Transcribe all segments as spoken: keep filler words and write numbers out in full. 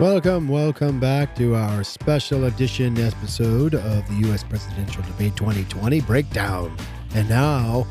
Welcome, welcome back to our special edition episode of the U S Presidential Debate twenty twenty Breakdown. And now,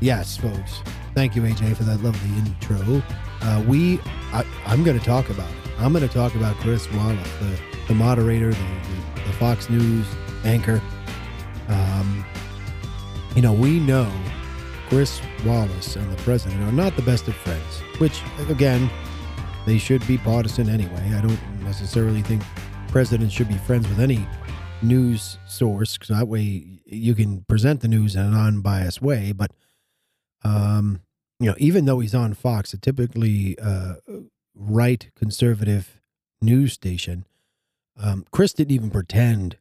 yes, folks, thank you, A J, for that lovely intro. Uh, we, I, I'm going to talk about it. I'm going to talk about Chris Wallace, the, the moderator, the, the, the Fox News anchor. Um, you know, we know Chris Wallace and the president are not the best of friends, which, again, they should be partisan anyway. I don't necessarily think presidents should be friends with any news source, because that way you can present the news in an unbiased way. But, um, you know, even though he's on Fox, a typically uh, right conservative news station, um, Chris didn't even pretend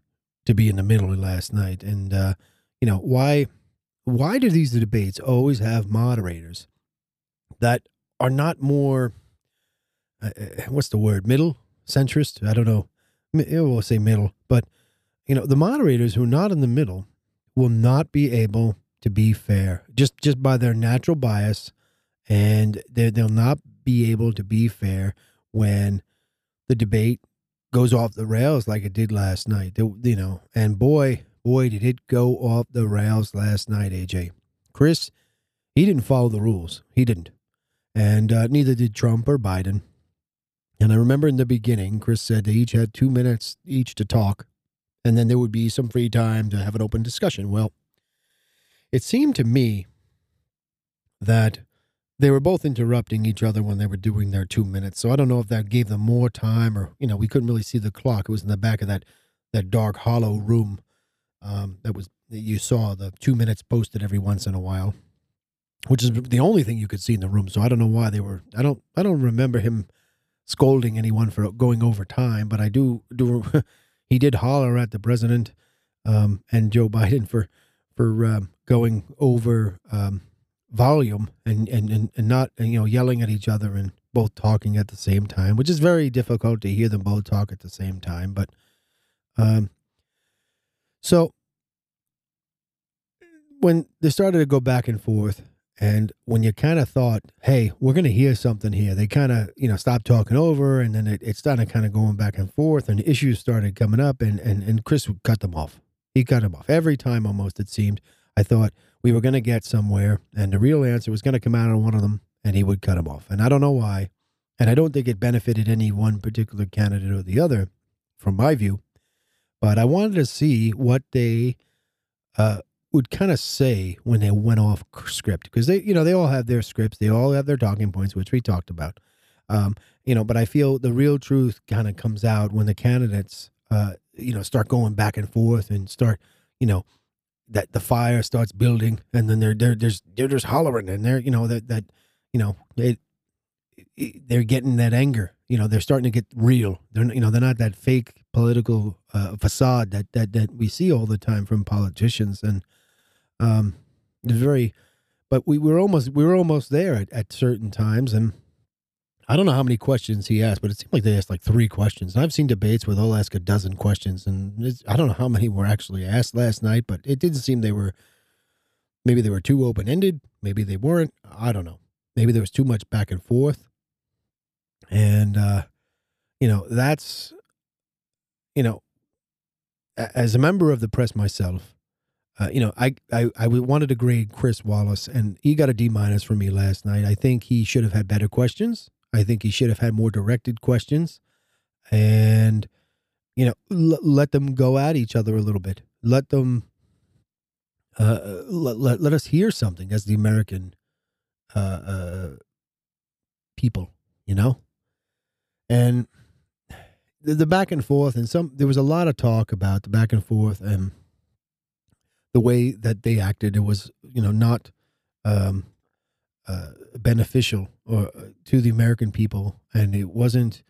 to be in the middle last night. And, uh, you know, why, why do these debates always have moderators that are not more... Uh, what's the word? Middle? Centrist? I don't know. We'll say middle. But, you know, the moderators who are not in the middle will not be able to be fair just, just by their natural bias. And they'll not be able to be fair when the debate goes off the rails like it did last night. They, you know, and boy, boy, did it go off the rails last night, A J. Chris, he didn't follow the rules. He didn't. And uh, neither did Trump or Biden. And I remember in the beginning, Chris said they each had two minutes each to talk, and then there would be some free time to have an open discussion. Well, it seemed to me that they were both interrupting each other when they were doing their two minutes. So I don't know if that gave them more time or, you know, we couldn't really see the clock. It was in the back of that, that dark, hollow room um, that was that you saw the two minutes posted every once in a while, which is the only thing you could see in the room. So I don't know why they were, I don't, I don't remember him scolding anyone for going over time, but I do do he did holler at the president um, and Joe Biden for for um, going over um, volume and, and and and not and, you know yelling at each other and both talking at the same time, which is very difficult to hear them both talk at the same time. But um, so when they started to go back and forth. And when you kind of thought, hey, we're going to hear something here, they kind of, you know, stopped talking over, and then it, it started kind of going back and forth, and issues started coming up, and, and, and Chris cut them off. He cut them off every time almost, it seemed. I thought we were going to get somewhere, and the real answer was going to come out on one of them, and he would cut them off. And I don't know why, and I don't think it benefited any one particular candidate or the other, from my view. But I wanted to see what they... uh would kind of say when they went off script, because they, you know, they all have their scripts. They all have their talking points, which we talked about, um, you know, but I feel the real truth kind of comes out when the candidates, uh, you know, start going back and forth and start, you know, that the fire starts building, and then they're, they're, there's, they're just hollering, and they're, you know, that, that, you know, they, they're getting that anger, you know, they're starting to get real. They're, you know, they're not that fake political uh, facade that, that, that we see all the time from politicians. And, Um, it was very, but we were almost, we were almost there at, at certain times. And I don't know how many questions he asked, but it seemed like they asked like three questions. And I've seen debates where they'll ask a dozen questions, and it's, I don't know how many were actually asked last night, but it didn't seem they were, maybe they were too open-ended. Maybe they weren't. I don't know. Maybe there was too much back and forth. And, uh, you know, that's, you know, as a member of the press myself, Uh, you know, I, I, I wanted to grade Chris Wallace, and he got a D minus from me last night. I think he should have had better questions. I think he should have had more directed questions, and, you know, l- let them go at each other a little bit. Let them, uh, let, let, let us hear something as the American, uh, uh, people, you know, and the, the back and forth, and some, there was a lot of talk about the back and forth and the way that they acted, it was, you know, not um, uh, beneficial or uh, to the American people, and it wasn't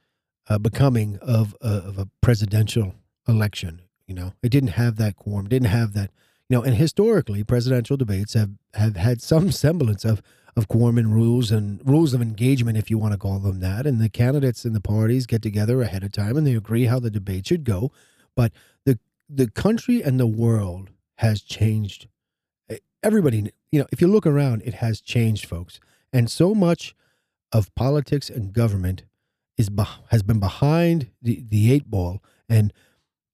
uh, becoming of uh, of a presidential election. You know, it didn't have that quorum, didn't have that, you know. And historically, presidential debates have, have had some semblance of of quorum and rules and rules of engagement, if you want to call them that. And the candidates and the parties get together ahead of time, and they agree how the debate should go. But the the country and the world has changed. Everybody, you know, if you look around, it has changed, folks. And so much of politics and government is has been behind the, the eight ball, and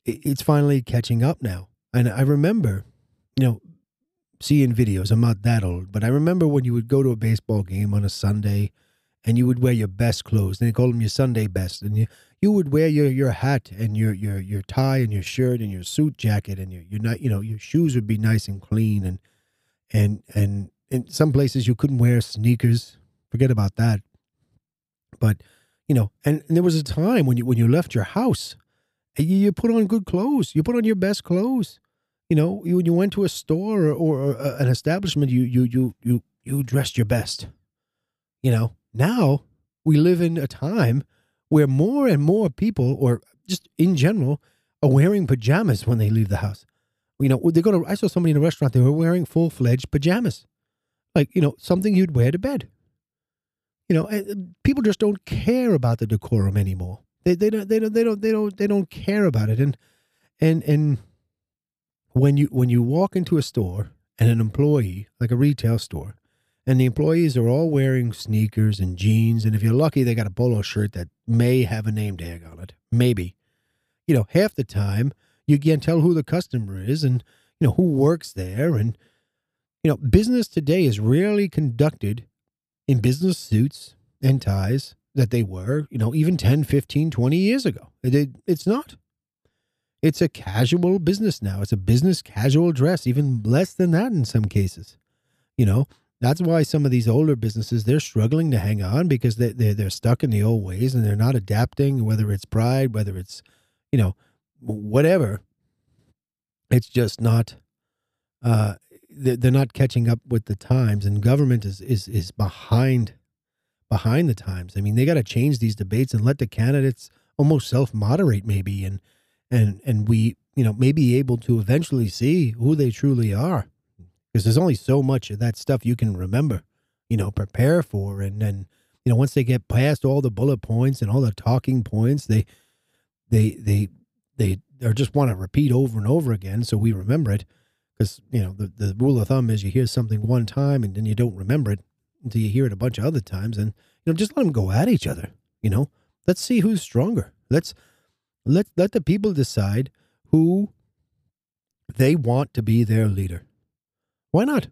it's finally catching up now. And I remember, you know, seeing videos. I'm not that old, but I remember when you would go to a baseball game on a Sunday and you would wear your best clothes. They called them your Sunday best. And you, you would wear your, your hat and your, your your tie and your shirt and your suit jacket and your, your you know, your shoes would be nice and clean. And and and in some places you couldn't wear sneakers. Forget about that. But, you know, and, and there was a time when you when you left your house, you, you put on good clothes. You put on your best clothes. You know, you, when you went to a store or, or, or an establishment, you you you you you dressed your best. You know. Now we live in a time where more and more people, or just in general, are wearing pajamas when they leave the house. You know, they go to, I saw somebody in a restaurant, they were wearing full-fledged pajamas. Like, you know, something you'd wear to bed. You know, and people just don't care about the decorum anymore. They they don't they don't they don't they don't they don't care about it. And and and when you when you walk into a store and an employee, like a retail store, and the employees are all wearing sneakers and jeans. And if you're lucky, they got a polo shirt that may have a name tag on it. Maybe. You know, half the time, you can't tell who the customer is and, you know, who works there. And, you know, business today is rarely conducted in business suits and ties that they were, you know, even ten, fifteen, twenty years ago. It, it, it's not. It's a casual business now. It's a business casual dress, even less than that in some cases, you know. That's why some of these older businesses, they're struggling to hang on because they they're, they're stuck in the old ways and they're not adapting, whether it's pride, whether it's, you know, whatever. It's just not, uh, they're not catching up with the times, and government is, is, is behind, behind the times. I mean, they got to change these debates and let the candidates almost self-moderate maybe. And, and, and we, you know, may be able to eventually see who they truly are. Because there's only so much of that stuff you can remember, you know, prepare for. And then, you know, once they get past all the bullet points and all the talking points, they, they, they, they or just want to repeat over and over again. So we remember it because, you know, the, the rule of thumb is you hear something one time and then you don't remember it until you hear it a bunch of other times. And, you know, just let them go at each other, you know, let's see who's stronger. Let's let, let the people decide who they want to be their leader. Why not?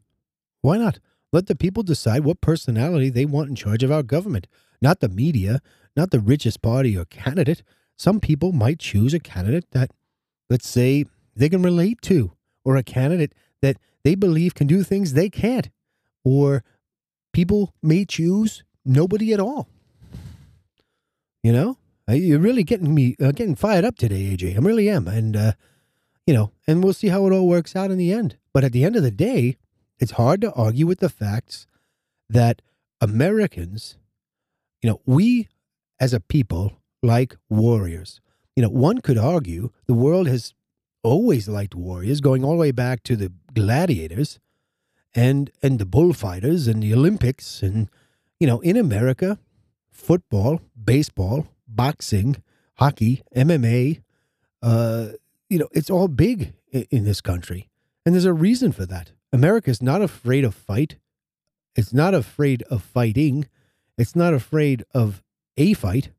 Why not? Let the people decide what personality they want in charge of our government. Not the media, not the richest party or candidate. Some people might choose a candidate that, let's say, they can relate to, or a candidate that they believe can do things they can't. Or people may choose nobody at all. You know? You're really getting me uh, getting fired up today, A J. I really am. And, uh, you know, and we'll see how it all works out in the end. But at the end of the day, it's hard to argue with the facts that Americans, you know, we as a people like warriors. You know, one could argue the world has always liked warriors, going all the way back to the gladiators and, and the bullfighters and the Olympics. And, you know, in America, football, baseball, boxing, hockey, M M A, uh, you know, it's all big in, in this country. And there's a reason for that. America is not afraid of fight. It's not afraid of fighting. It's not afraid of a fight.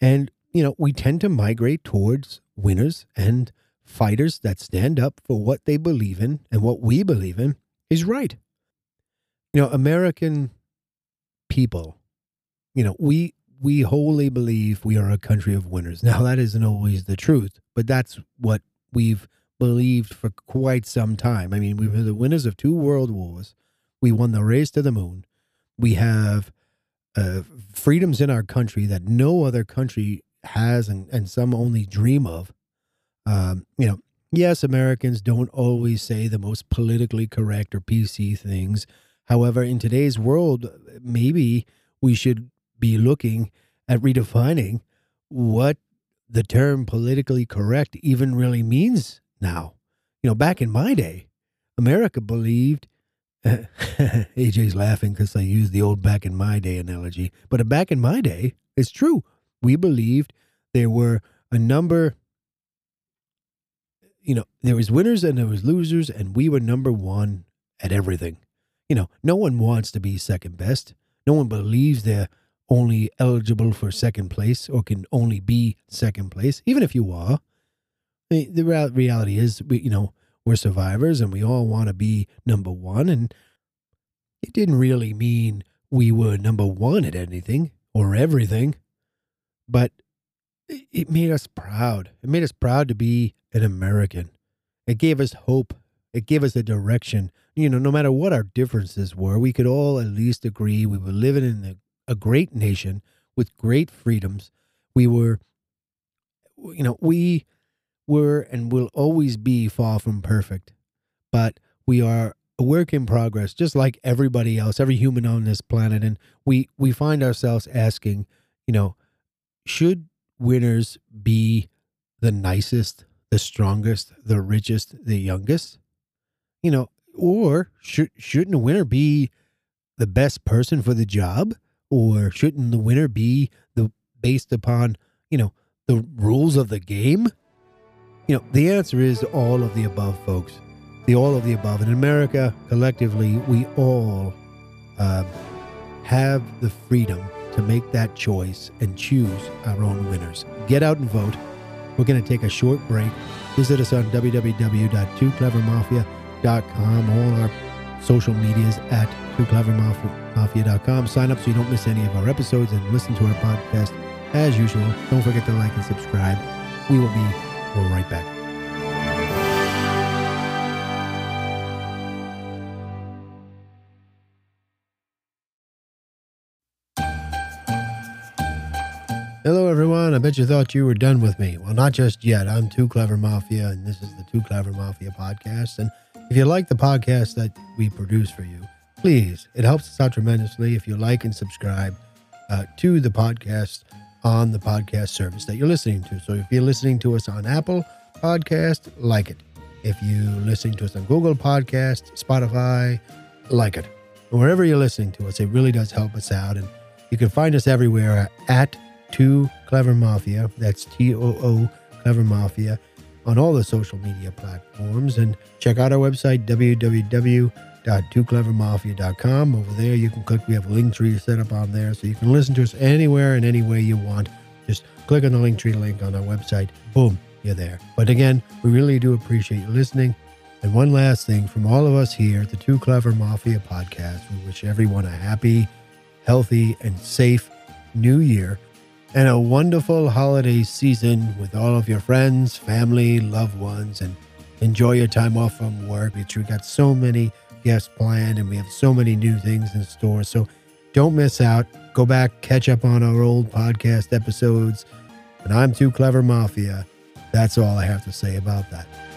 And, you know, we tend to migrate towards winners and fighters that stand up for what they believe in, and what we believe in is right. You know, American people, you know, we we wholly believe we are a country of winners. Now, that isn't always the truth, but that's what we've believed for quite some time. I mean, we were the winners of two world wars. We won the race to the moon. We have uh, freedoms in our country that no other country has, and, and some only dream of. Um, you know, yes, Americans don't always say the most politically correct or P C things. However, in today's world, maybe we should be looking at redefining what the term politically correct even really means. Now, you know, back in my day, America believed, uh, A J's laughing because I used the old back in my day analogy, but back in my day, it's true. We believed there were a number, you know, there was winners and there was losers, and we were number one at everything. You know, no one wants to be second best. No one believes they're only eligible for second place or can only be second place, even if you are. The reality is, we, you know, we're survivors and we all want to be number one. And it didn't really mean we were number one at anything or everything, but it made us proud. It made us proud to be an American. It gave us hope. It gave us a direction. You know, no matter what our differences were, we could all at least agree we were living in a, a great nation with great freedoms. We were, you know, we were and will always be far from perfect, but we are a work in progress, just like everybody else, every human on this planet. And we, we find ourselves asking, you know, should winners be the nicest, the strongest, the richest, the youngest? You know, or should, shouldn't a winner be the best person for the job? Or shouldn't the winner be the based upon, you know, the rules of the game? You know, the answer is all of the above, folks. The all of the above. And in America, collectively, we all uh, have the freedom to make that choice and choose our own winners. Get out and vote. We're going to take a short break. Visit us on w w w dot too clever mafia dot com. All our social medias at too clever mafia dot com. Sign up so you don't miss any of our episodes and listen to our podcast as usual. Don't forget to like and subscribe. We will be right back. Hello, everyone. I bet you thought you were done with me. Well, not just yet. I'm Too Clever Mafia, and this is the Too Clever Mafia podcast. And if you like the podcast that we produce for you, please, it helps us out tremendously if you like and subscribe uh, to the podcast on the podcast service that you're listening to. So if you're listening to us on Apple Podcasts, like it. If you're listening to us on Google Podcasts, Spotify, like it. Wherever you're listening to us, it really does help us out. And you can find us everywhere at Too Clever Mafia. That's T O O Clever Mafia on all the social media platforms. And check out our website, w w w dot too clever mafia dot com. Over there, you can click. We have a link tree set up on there, so you can listen to us anywhere and any way you want. Just click on the link tree link on our website. Boom, you're there. But again, we really do appreciate you listening. And one last thing from all of us here at the Too Clever Mafia podcast, we wish everyone a happy, healthy, and safe new year. And a wonderful holiday season with all of your friends, family, loved ones, and enjoy your time off from work. We've got so many guests planned, and we have so many new things in store. So don't miss out. Go back, catch up on our old podcast episodes. And I'm Too Clever Mafia. That's all I have to say about that.